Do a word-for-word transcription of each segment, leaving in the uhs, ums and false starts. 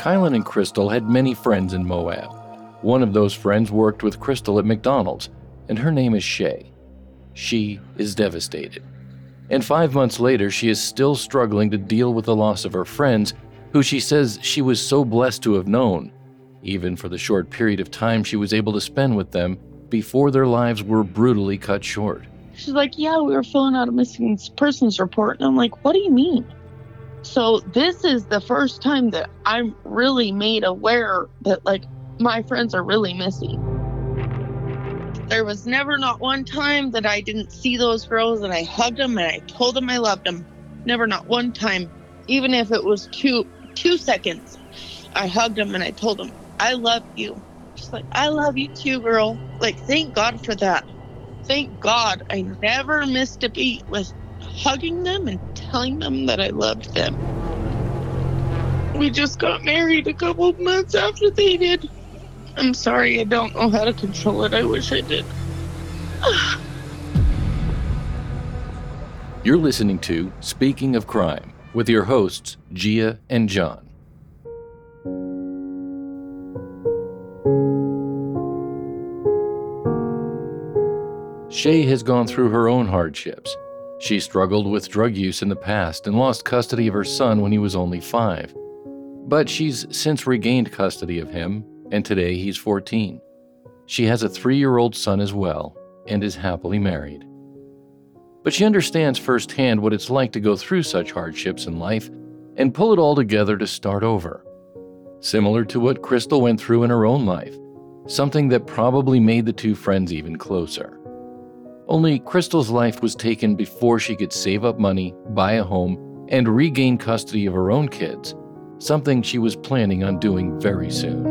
Kylen and Crystal had many friends in Moab. One of those friends worked with Crystal at McDonald's, and her name is Shay. She is devastated. And five months later, she is still struggling to deal with the loss of her friends, who she says she was so blessed to have known, even for the short period of time she was able to spend with them before their lives were brutally cut short. She's like, yeah, we were filling out a missing persons report. And I'm like, what do you mean? So this is the first time that I'm really made aware that, like, my friends are really missing. There was never not one time that I didn't see those girls and I hugged them and I told them I loved them. Never not one time, even if it was two two seconds, I hugged them and I told them, I love you. She's like, I love you too, girl. Like, thank God for that. Thank God I never missed a beat with hugging them and telling them that I loved them. We just got married a couple of months after they did. I'm sorry, I don't know how to control it. I wish I did. You're listening to Speaking of Crime with your hosts, Gia and John. Shay has gone through her own hardships. She struggled with drug use in the past and lost custody of her son when he was only five. But she's since regained custody of him, and today he's fourteen. She has a three-year-old son as well, and is happily married. But she understands firsthand what it's like to go through such hardships in life and pull it all together to start over. Similar to what Crystal went through in her own life, something that probably made the two friends even closer. Only Crystal's life was taken before she could save up money, buy a home, and regain custody of her own kids, something she was planning on doing very soon.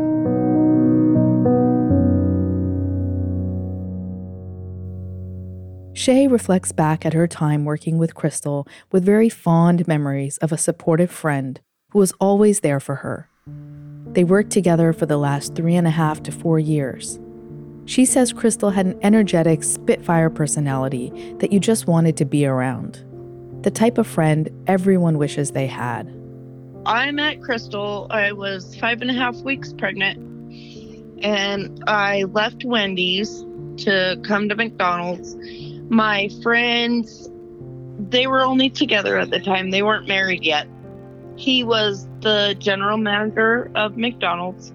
Shay reflects back at her time working with Crystal with very fond memories of a supportive friend who was always there for her. They worked together for the last three and a half to four years. She says Crystal had an energetic, spitfire personality that you just wanted to be around. The type of friend everyone wishes they had. I met Crystal. I was five and a half weeks pregnant. And I left Wendy's to come to McDonald's. My friends, they were only together at the time. They weren't married yet. He was the general manager of McDonald's.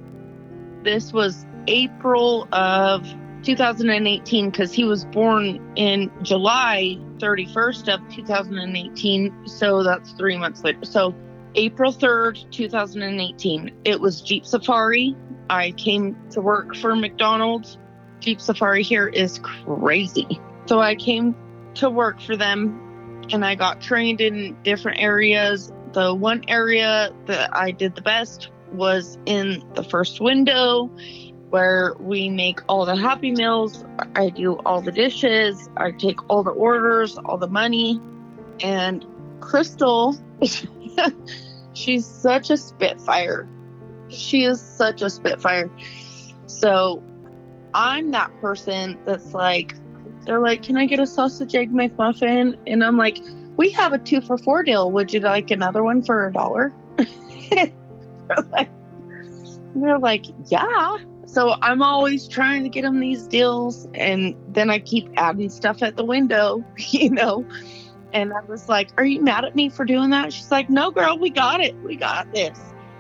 This was April of two thousand eighteen, because he was born in July thirty-first of two thousand eighteen, so that's three months later. So April third, two thousand eighteen, it was Jeep Safari. I came to work for McDonald's. Jeep Safari here is crazy. So I came to work for them, and I got trained in different areas. The one area that I did the best was in the first window, where we make all the Happy Meals. I do all the dishes, I take all the orders, all the money. And Crystal, she's such a spitfire. She is such a spitfire. So I'm that person that's like, they're like, can I get a sausage egg McMuffin? And I'm like, we have a two for four deal. Would you like another one for a dollar? They're like, they're like, yeah. So I'm always trying to get them these deals, and then I keep adding stuff at the window, you know. And I was like, are you mad at me for doing that? She's like, no, girl, we got it. We got this.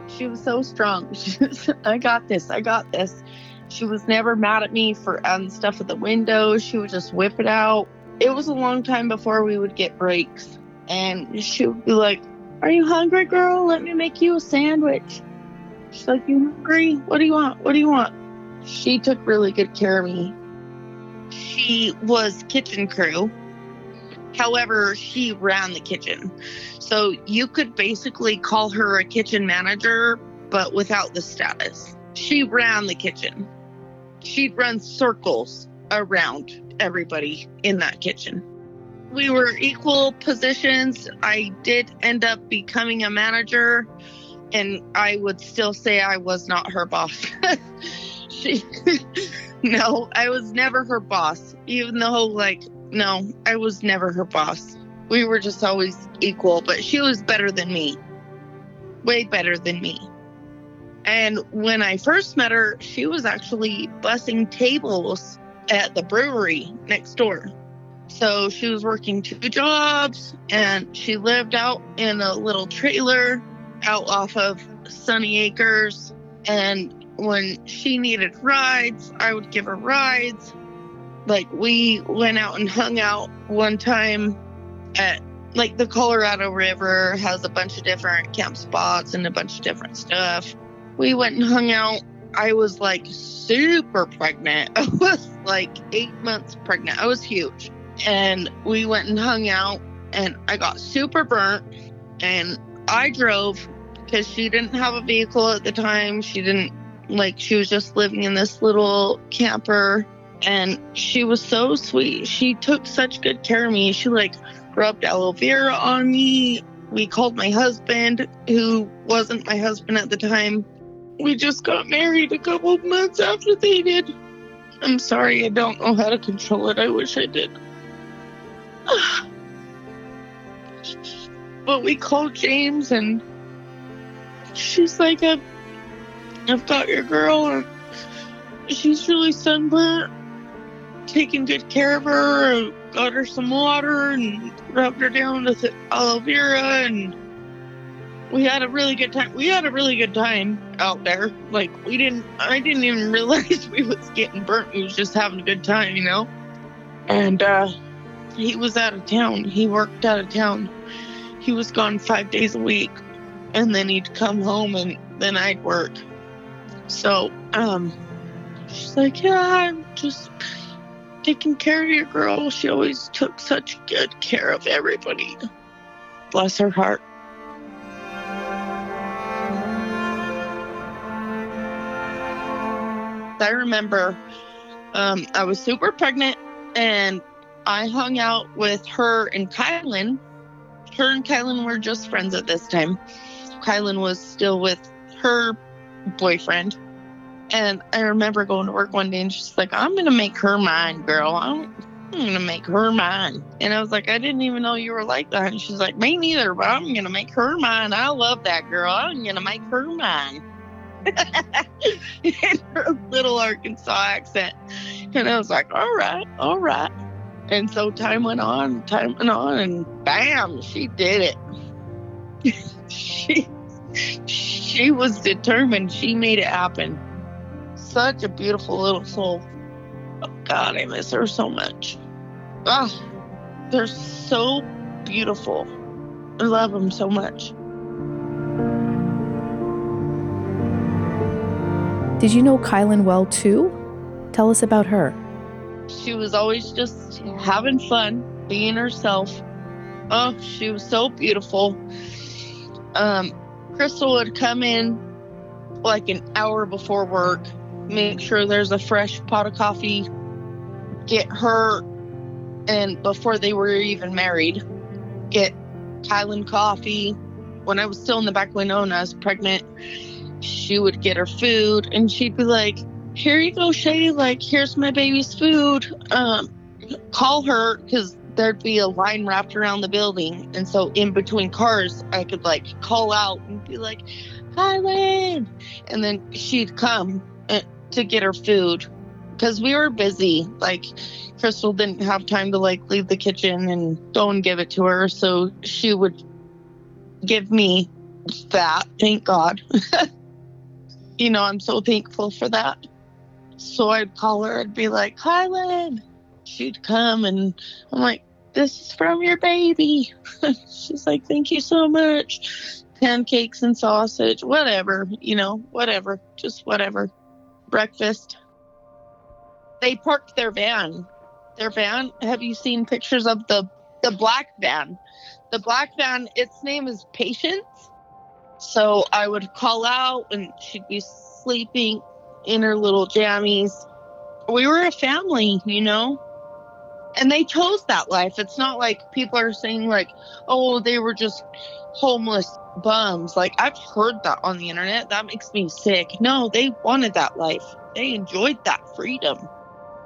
She was so strong. She was, I got this. I got this. She was never mad at me for adding stuff at the window. She would just whip it out. It was a long time before we would get breaks. And she would be like, are you hungry, girl? Let me make you a sandwich. She's like, you hungry? What do you want? What do you want? She took really good care of me. She was kitchen crew. However, she ran the kitchen. So you could basically call her a kitchen manager, but without the status. She ran the kitchen. She'd run circles around everybody in that kitchen. We were equal positions. I did end up becoming a manager. And I would still say I was not her boss. she, no, I was never her boss. Even though, like, no, I was never her boss. We were just always equal, but she was better than me. Way better than me. And when I first met her, she was actually bussing tables at the brewery next door. So she was working two jobs, and she lived out in a little trailer out off of Sunny Acres. And when she needed rides, I would give her rides. Like, we went out and hung out one time at, like, the Colorado River has a bunch of different camp spots and a bunch of different stuff. We went and hung out. I was, like, super pregnant. I was, like, eight months pregnant. I was huge. And we went and hung out, and I got super burnt, and I drove because she didn't have a vehicle at the time. She didn't, like, she was just living in this little camper. And she was so sweet. She took such good care of me. She, like, rubbed aloe vera on me. We called my husband, who wasn't my husband at the time. We just got married a couple months after they did. I'm sorry, I don't know how to control it. I wish I did. But we called James, and she's like, I've, I've got your girl, and she's really sunburnt. Taking good care of her, got her some water and rubbed her down with aloe vera, and we had a really good time. We had a really good time out there. Like, we didn't, I didn't even realize we was getting burnt. We was just having a good time, you know? And uh, he was out of town. He worked out of town. He was gone five days a week, and then he'd come home, and then I'd work. So, um, she's like, yeah, I'm just taking care of your girl. She always took such good care of everybody. Bless her heart. I remember um, I was super pregnant, and I hung out with her and Kylen. Her and Kylen were just friends at this time. Kylen was still with her boyfriend. And I remember going to work one day, and she's like, I'm going to make her mine, girl. I'm, I'm going to make her mine. And I was like, I didn't even know you were like that. And she's like, me neither, but I'm going to make her mine. I love that girl. I'm going to make her mine. In her little Arkansas accent. And I was like, all right, all right. And so time went on, time went on, and bam, she did it. she, she was determined. She made it happen. Such a beautiful little soul. Oh, God, I miss her so much. Ah, they're so beautiful. I love them so much. Did you know Kylen well, too? Tell us about her. She was always just having fun, being herself. Oh, she was so beautiful. Um, Crystal would come in like an hour before work, make sure there's a fresh pot of coffee, get her, and before they were even married, get Kylen coffee. When I was still in the back window and I was pregnant, she would get her food, and she'd be like, here you go, Shay, like, here's my baby's food. Um, call her, because there'd be a line wrapped around the building, and so in between cars, I could, like, call out and be like, Kylen! And then she'd come to get her food, because we were busy. Like, Crystal didn't have time to, like, leave the kitchen and go and give it to her, so she would give me that, thank God. You know, I'm so thankful for that. So I'd call her and be like, Kylen. She'd come, and I'm like, this is from your baby. She's like, thank you so much. Pancakes and sausage, whatever, you know, whatever, just whatever. Breakfast. They parked their van. Their van, have you seen pictures of the, the black van? The black van, its name is Patience. So I would call out, and she'd be sleeping in her little jammies. We were a family, you know, and they chose that life. It's not like people are saying, like, oh, they were just homeless bums. Like, I've heard that on the internet. That makes me sick. No, they wanted that life. They enjoyed that freedom.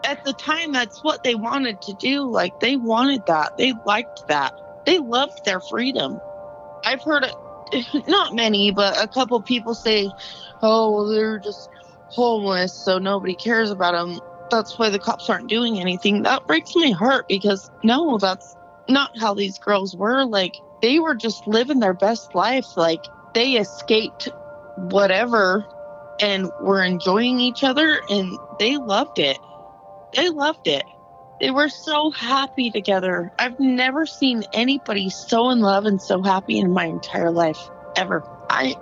At the time, that's what they wanted to do. Like, they wanted that. They liked that. They loved their freedom. I've heard it. Not many, but a couple people say, oh, well, they're just homeless, so nobody cares about them. That's why the cops aren't doing anything. That breaks my heart because, no, that's not how these girls were. Like, they were just living their best life. Like, they escaped whatever and were enjoying each other, and they loved it. They loved it. They were so happy together. I've never seen anybody so in love and so happy in my entire life, ever. I,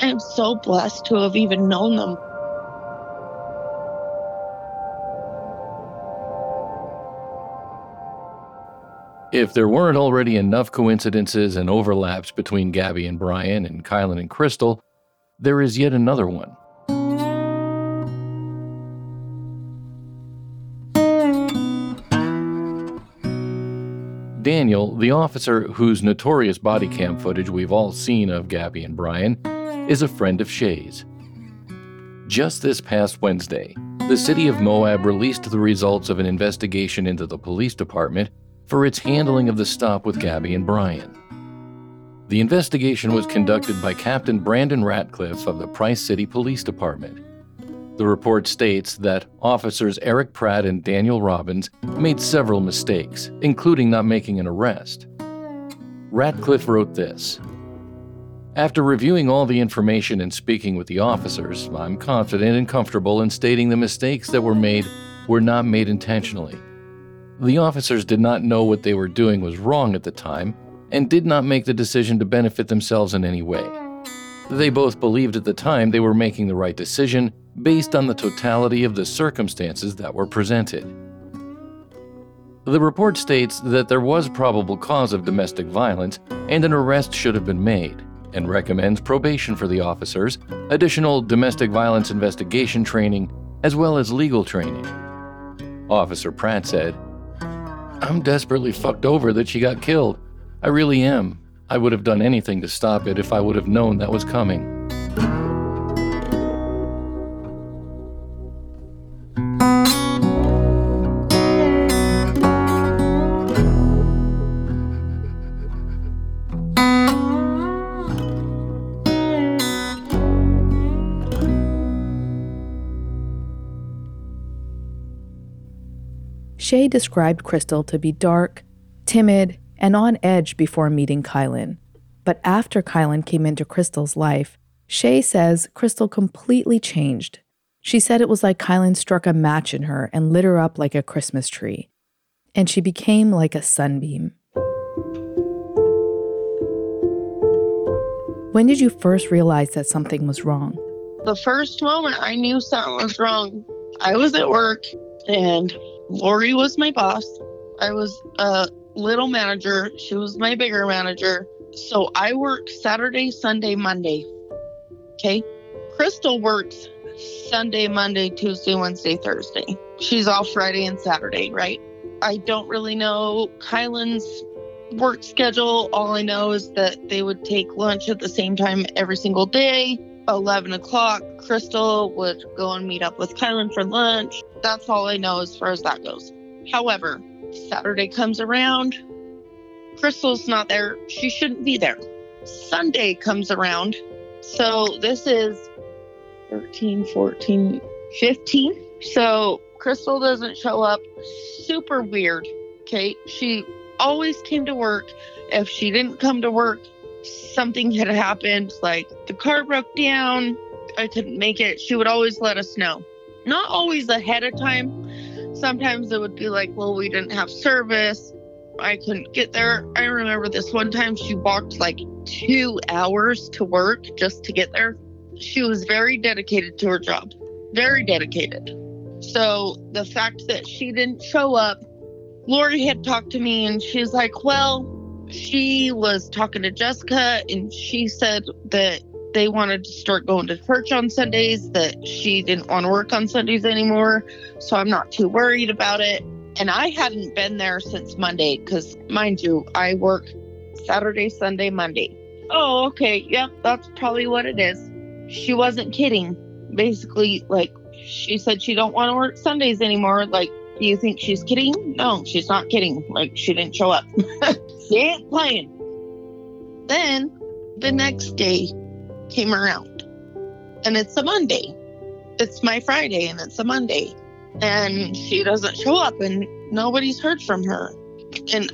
I am so blessed to have even known them. If there weren't already enough coincidences and overlaps between Gabby and Brian and Kylen and Crystal, there is yet another one. Daniel, the officer whose notorious body cam footage we've all seen of Gabby and Brian, is a friend of Shay's. Just this past Wednesday, the city of Moab released the results of an investigation into the police department for its handling of the stop with Gabby and Brian. The investigation was conducted by Captain Brandon Ratcliffe of the Price City Police Department. The report states that officers Eric Pratt and Daniel Robbins made several mistakes, including not making an arrest. Ratcliffe wrote this: "After reviewing all the information and speaking with the officers, I'm confident and comfortable in stating the mistakes that were made were not made intentionally. The officers did not know what they were doing was wrong at the time and did not make the decision to benefit themselves in any way. They both believed at the time they were making the right decision based on the totality of the circumstances that were presented." The report states that there was probable cause of domestic violence and an arrest should have been made, and recommends probation for the officers, additional domestic violence investigation training, as well as legal training. Officer Pratt said, "I'm desperately fucked over that she got killed. I really am. I would have done anything to stop it if I would have known that was coming." Shay described Crystal to be dark, timid, and on edge before meeting Kylen. But after Kylen came into Crystal's life, Shay says Crystal completely changed. She said it was like Kylen struck a match in her and lit her up like a Christmas tree. And she became like a sunbeam. When did you first realize that something was wrong? The first moment I knew something was wrong, I was at work and Lori was my boss. I was a uh, little manager. She was my bigger manager. So I work Saturday, Sunday, Monday. Okay. Crystal works Sunday, Monday, Tuesday, Wednesday, Thursday. She's off Friday and Saturday, right? I don't really know Kylen's work schedule. All I know is that they would take lunch at the same time every single day. eleven o'clock, Crystal would go and meet up with Kylen for lunch. That's all I know as far as that goes. However, Saturday comes around, Crystal's not there. She shouldn't be there. Sunday comes around. So this is thirteen, fourteen, fifteen. So Crystal doesn't show up. Super weird. Okay. She always came to work. If she didn't come to work, something had happened. Like the car broke down. I couldn't make it. She would always let us know. Not always ahead of time. Sometimes it would be like, well, we didn't have service. I couldn't get there. I remember this one time she walked like two hours to work just to get there. She was very dedicated to her job, very dedicated. So the fact that she didn't show up, Lori had talked to me and she's like, well, she was talking to Jessica and she said that they wanted to start going to church on Sundays, that she didn't want to work on Sundays anymore. So I'm not too worried about it. And I hadn't been there since Monday because, mind you, I work Saturday, Sunday, Monday. Oh, okay. Yep. That's probably what it is. She wasn't kidding. Basically, like, she said she don't want to work Sundays anymore. Like, do you think she's kidding? No, she's not kidding. Like, she didn't show up. She ain't playing. Then the next day came around. and it's a Monday. It's my Friday and it's a Monday. And she doesn't show up and nobody's heard from her. And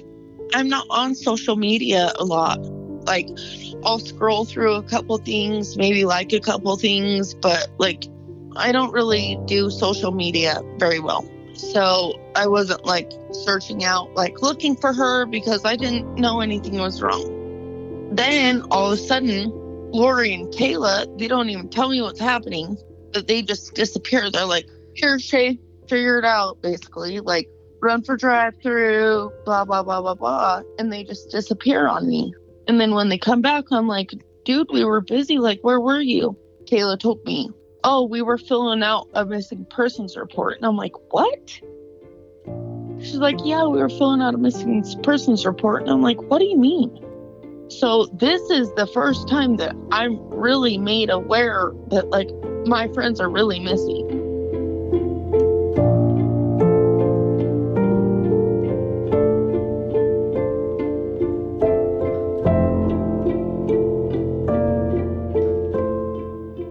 I'm not on social media a lot. Like, I'll scroll through a couple things, maybe like a couple things, but like, I don't really do social media very well. So I wasn't like searching out, like looking for her, because I didn't know anything was wrong. Then all of a sudden, Lori and Kayla, they don't even tell me what's happening, but they just disappear. They're like, here, Shay, figure it out, basically. Like, run for drive-through, blah, blah, blah, blah, blah. And they just disappear on me. And then when they come back, I'm like, dude, we were busy. Like, where were you? Kayla told me, oh, we were filling out a missing persons report. And I'm like, what? She's like, yeah, we were filling out a missing persons report. And I'm like, what do you mean? So this is the first time that I'm really made aware that, like, my friends are really missing.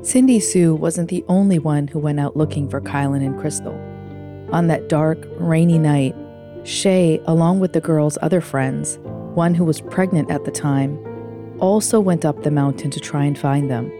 Cindy Sue wasn't the only one who went out looking for Kylen and Crystal. On that dark, rainy night, Shay, along with the girl's other friends, one who was pregnant at the time, also went up the mountain to try and find them.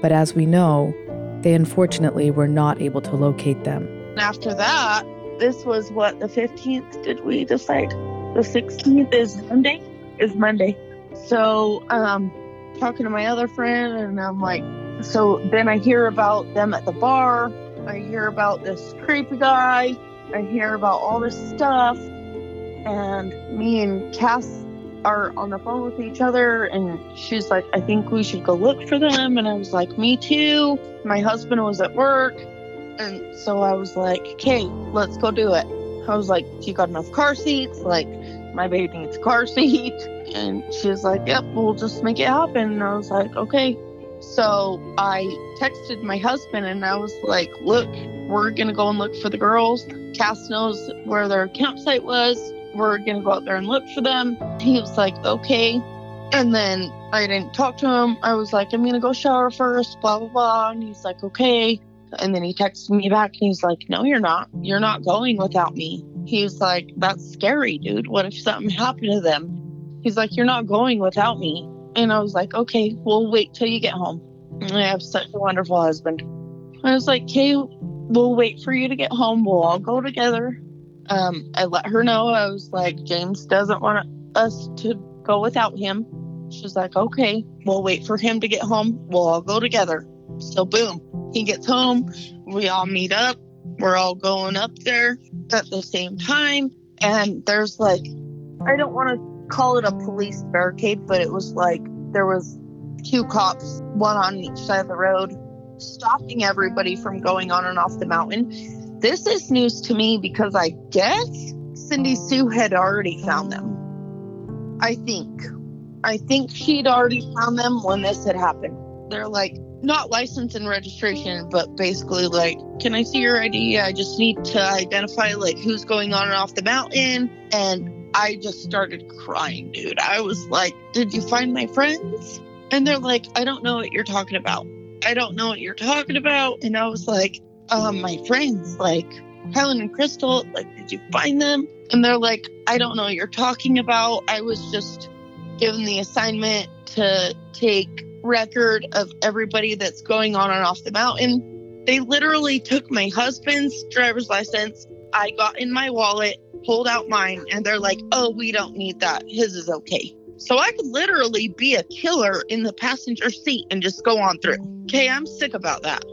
But as we know, they unfortunately were not able to locate them. After that, this was what, the fifteenth, did we decide? The sixteenth is Monday? Is Monday. So, um, talking to my other friend, and I'm like, so then I hear about them at the bar. I hear about this creepy guy. I hear about all this stuff. And me and Cass are on the phone with each other. And she's like, I think we should go look for them. And I was like, me too. My husband was at work. And so I was like, okay, let's go do it. I was like, do you got enough car seats? Like, my baby needs a car seat. And she was like, yep, we'll just make it happen. And I was like, okay. So I texted my husband and I was like, look, we're going to go and look for the girls. Cass knows where their campsite was. We're going to go out there and look for them. He was like, okay. And then I didn't talk to him. I was like, I'm going to go shower first, blah, blah, blah. And he's like, okay. And then he texted me back and he's like, no, you're not. You're not going without me. He was like, that's scary, dude. What if something happened to them? He's like, you're not going without me. And I was like, okay, we'll wait till you get home. And I have such a wonderful husband. I was like, okay, we'll wait for you to get home. We'll all go together. Um, I let her know. I was like, James doesn't want us to go without him. She's like, okay, we'll wait for him to get home. We'll all go together. So boom, he gets home. We all meet up. We're all going up there at the same time. And there's like, I don't want to call it a police barricade, but it was like there was two cops, one on each side of the road, stopping everybody from going on and off the mountain. This is news to me because I guess Cindy Sue had already found them. I think. I think she'd already found them when this had happened. They're like, not license and registration, but basically like, can I see your I D? I just need to identify like who's going on and off the mountain. And I just started crying, dude. I was like, did you find my friends? And they're like, I don't know what you're talking about. I don't know what you're talking about. And I was like, um, my friends, like Kylen and Crystal, like, did you find them? And they're like, I don't know what you're talking about. I was just given the assignment to take record of everybody that's going on and off the mountain. They literally took my husband's driver's license. I got in my wallet, pulled out mine, and they're like, oh, we don't need that. His is okay. So I could literally be a killer in the passenger seat and just go on through. Okay, I'm sick about that.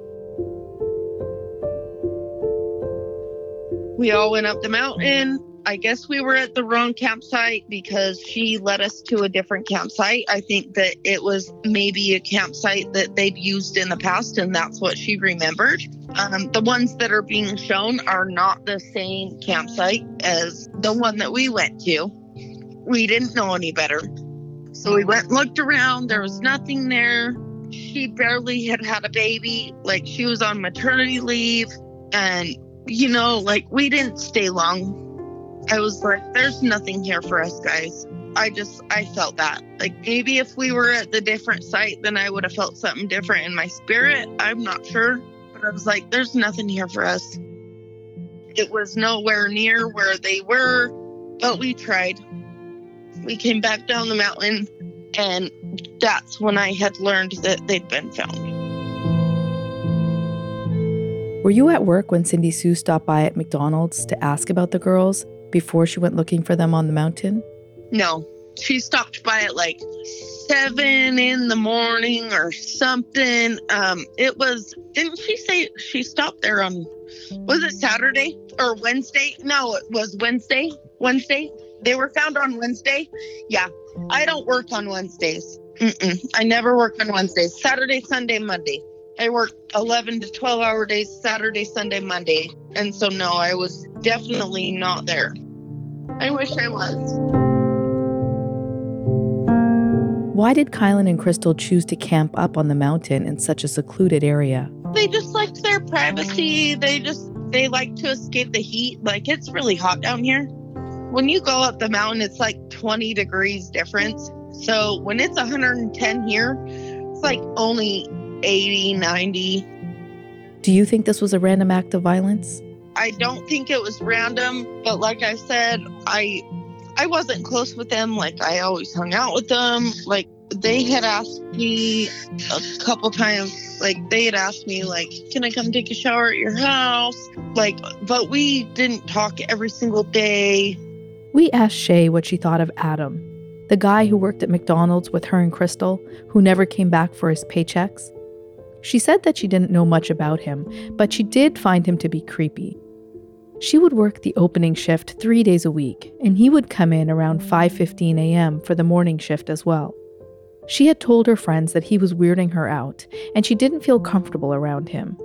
We all went up the mountain. I guess we were at the wrong campsite because she led us to a different campsite. I think that it was maybe a campsite that they'd used in the past, and that's what she remembered. Um, the ones that are being shown are not the same campsite as the one that we went to. We didn't know any better. So we went and looked around. There was nothing there. She barely had had a baby. Like, she was on maternity leave. And, you know, like, we didn't stay long. I was like, there's nothing here for us, guys. I just, I felt that. Like, maybe if we were at the different site, then I would have felt something different in my spirit. I'm not sure. But I was like, there's nothing here for us. It was nowhere near where they were, but we tried. We came back down the mountain, and that's when I had learned that they'd been found. Were you at work when Cindy Sue stopped by at McDonald's to ask about the girls before she went looking for them on the mountain? No. She stopped by at like seven in the morning or something. Um, it was, didn't she say she stopped there on, was it Saturday or Wednesday? No, it was Wednesday. Wednesday. They were found on Wednesday. Yeah. I don't work on Wednesdays. Mm-mm. I never work on Wednesdays. Saturday, Sunday, Monday. I work eleven to twelve hour days, Saturday, Sunday, Monday. And so, no, I was definitely not there. I wish I was. Why did Kylen and Crystal choose to camp up on the mountain in such a secluded area? They just liked their privacy. They just, they like to escape the heat. Like, it's really hot down here. When you go up the mountain, it's like twenty degrees difference. So when it's one hundred ten here, it's like only eighty, ninety. Do you think this was a random act of violence? I don't think it was random, but like I said, I I wasn't close with them. Like, I always hung out with them. Like, they had asked me a couple times, like, they had asked me, like, can I come take a shower at your house? Like, but we didn't talk every single day. We asked Shay what she thought of Adam, the guy who worked at McDonald's with her and Crystal, who never came back for his paychecks. She said that she didn't know much about him, but she did find him to be creepy. She would work the opening shift three days a week, and he would come in around five fifteen a.m. for the morning shift as well. She had told her friends that he was weirding her out, and she didn't feel comfortable around him.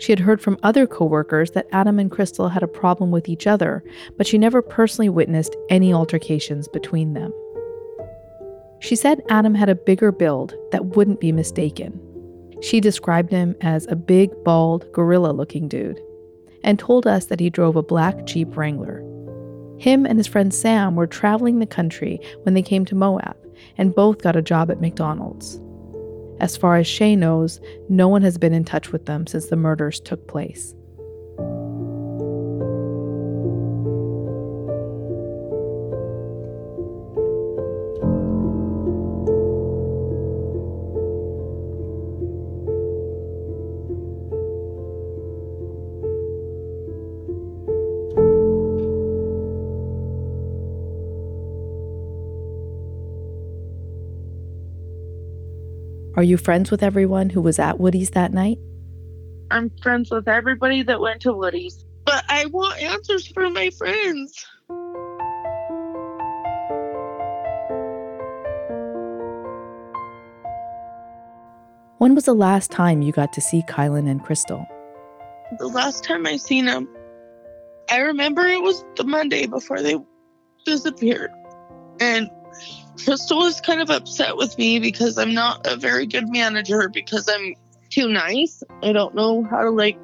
She had heard from other coworkers that Adam and Crystal had a problem with each other, but she never personally witnessed any altercations between them. She said Adam had a bigger build that wouldn't be mistaken. She described him as a big, bald, gorilla-looking dude, and told us that he drove a black Jeep Wrangler. Him and his friend Sam were traveling the country when they came to Moab, and both got a job at McDonald's. As far as Shay knows, no one has been in touch with them since the murders took place. Are you friends with everyone who was at Woody's that night? I'm friends with everybody that went to Woody's. But I want answers from my friends. When was the last time you got to see Kylen and Crystal? The last time I seen them, I remember it was the Monday before they disappeared. And Crystal was kind of upset with me because I'm not a very good manager, because I'm too nice. I don't know how to, like,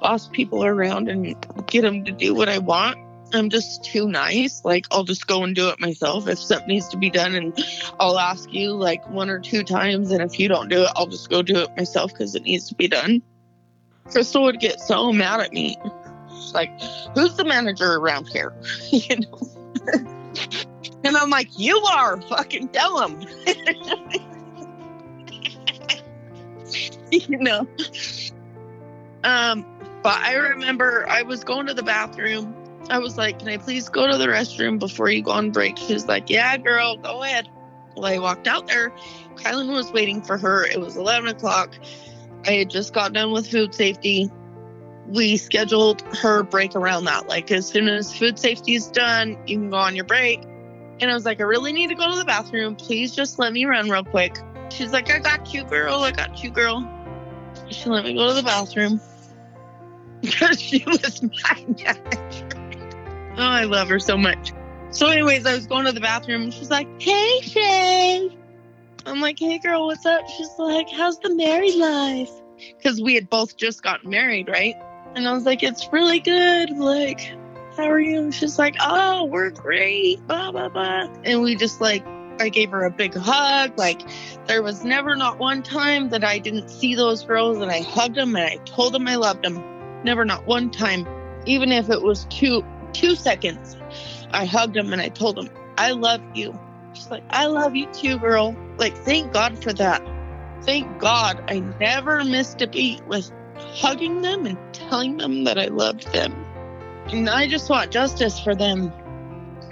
boss people around and get them to do what I want. I'm just too nice. Like, I'll just go and do it myself. If something needs to be done, and I'll ask you like one or two times, and if you don't do it, I'll just go do it myself because it needs to be done. Crystal would get so mad at me. She's like, who's the manager around here? You know? And I'm like, you are. Fucking tell him. You know. Um, but I remember I was going to the bathroom. I was like, can I please go to the restroom before you go on break? She was like, yeah, girl, go ahead. Well, I walked out there. Kylen was waiting for her. It was eleven o'clock. I had just got done with food safety. We scheduled her break around that. Like, as soon as food safety is done, you can go on your break. And I was like, I really need to go to the bathroom. Please just let me run real quick. She's like, I got you, girl. I got you, girl. She let me go to the bathroom. Because she was my manager. Oh, I love her so much. So anyways, I was going to the bathroom. She's like, hey, Shay. I'm like, hey, girl, what's up? She's like, how's the married life? Because we had both just gotten married, right? And I was like, it's really good. Like, how are you? And she's like, oh, we're great, blah, blah, blah. And we just like, I gave her a big hug. Like, there was never not one time that I didn't see those girls and I hugged them and I told them I loved them. Never not one time. Even if it was two two seconds, I hugged them and I told them, I love you. She's like, I love you too, girl. Like, thank God for that. Thank God I never missed a beat with hugging them and telling them that I loved them. And I just want justice for them.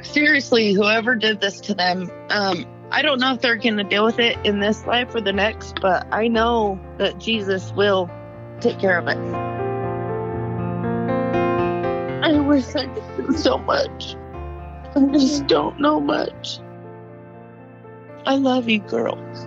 Seriously, whoever did this to them, um, I don't know if they're going to deal with it in this life or the next, but I know that Jesus will take care of it. I wish I could do so much. I just don't know much. I love you, girls.